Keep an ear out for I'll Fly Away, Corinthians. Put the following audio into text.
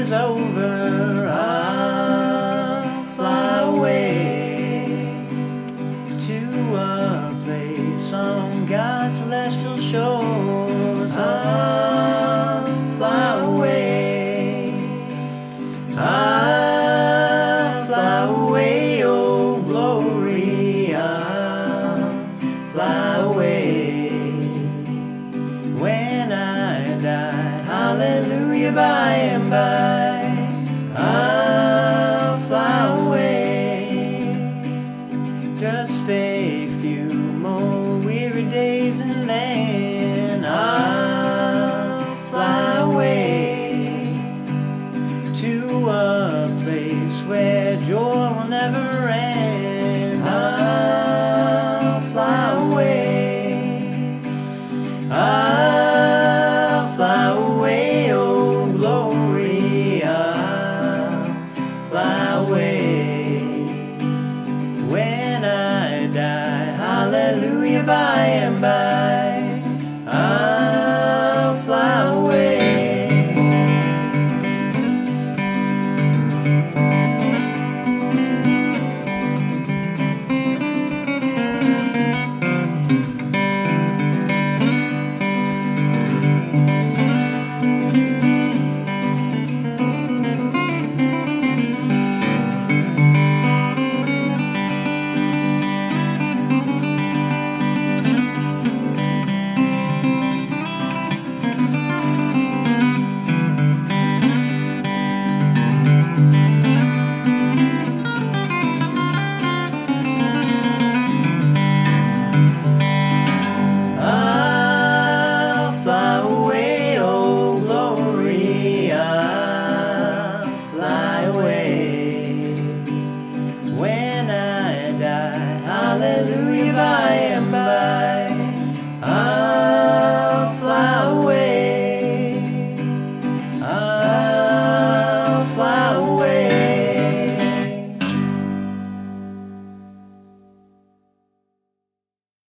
is over, I'll fly away to a place on God's celestial shores. I'll fly away, I'll fly away, oh glory, I'll fly away. When I die, hallelujah, by and by, I'll fly away. Just a few more weary days and then I'll fly away to a place where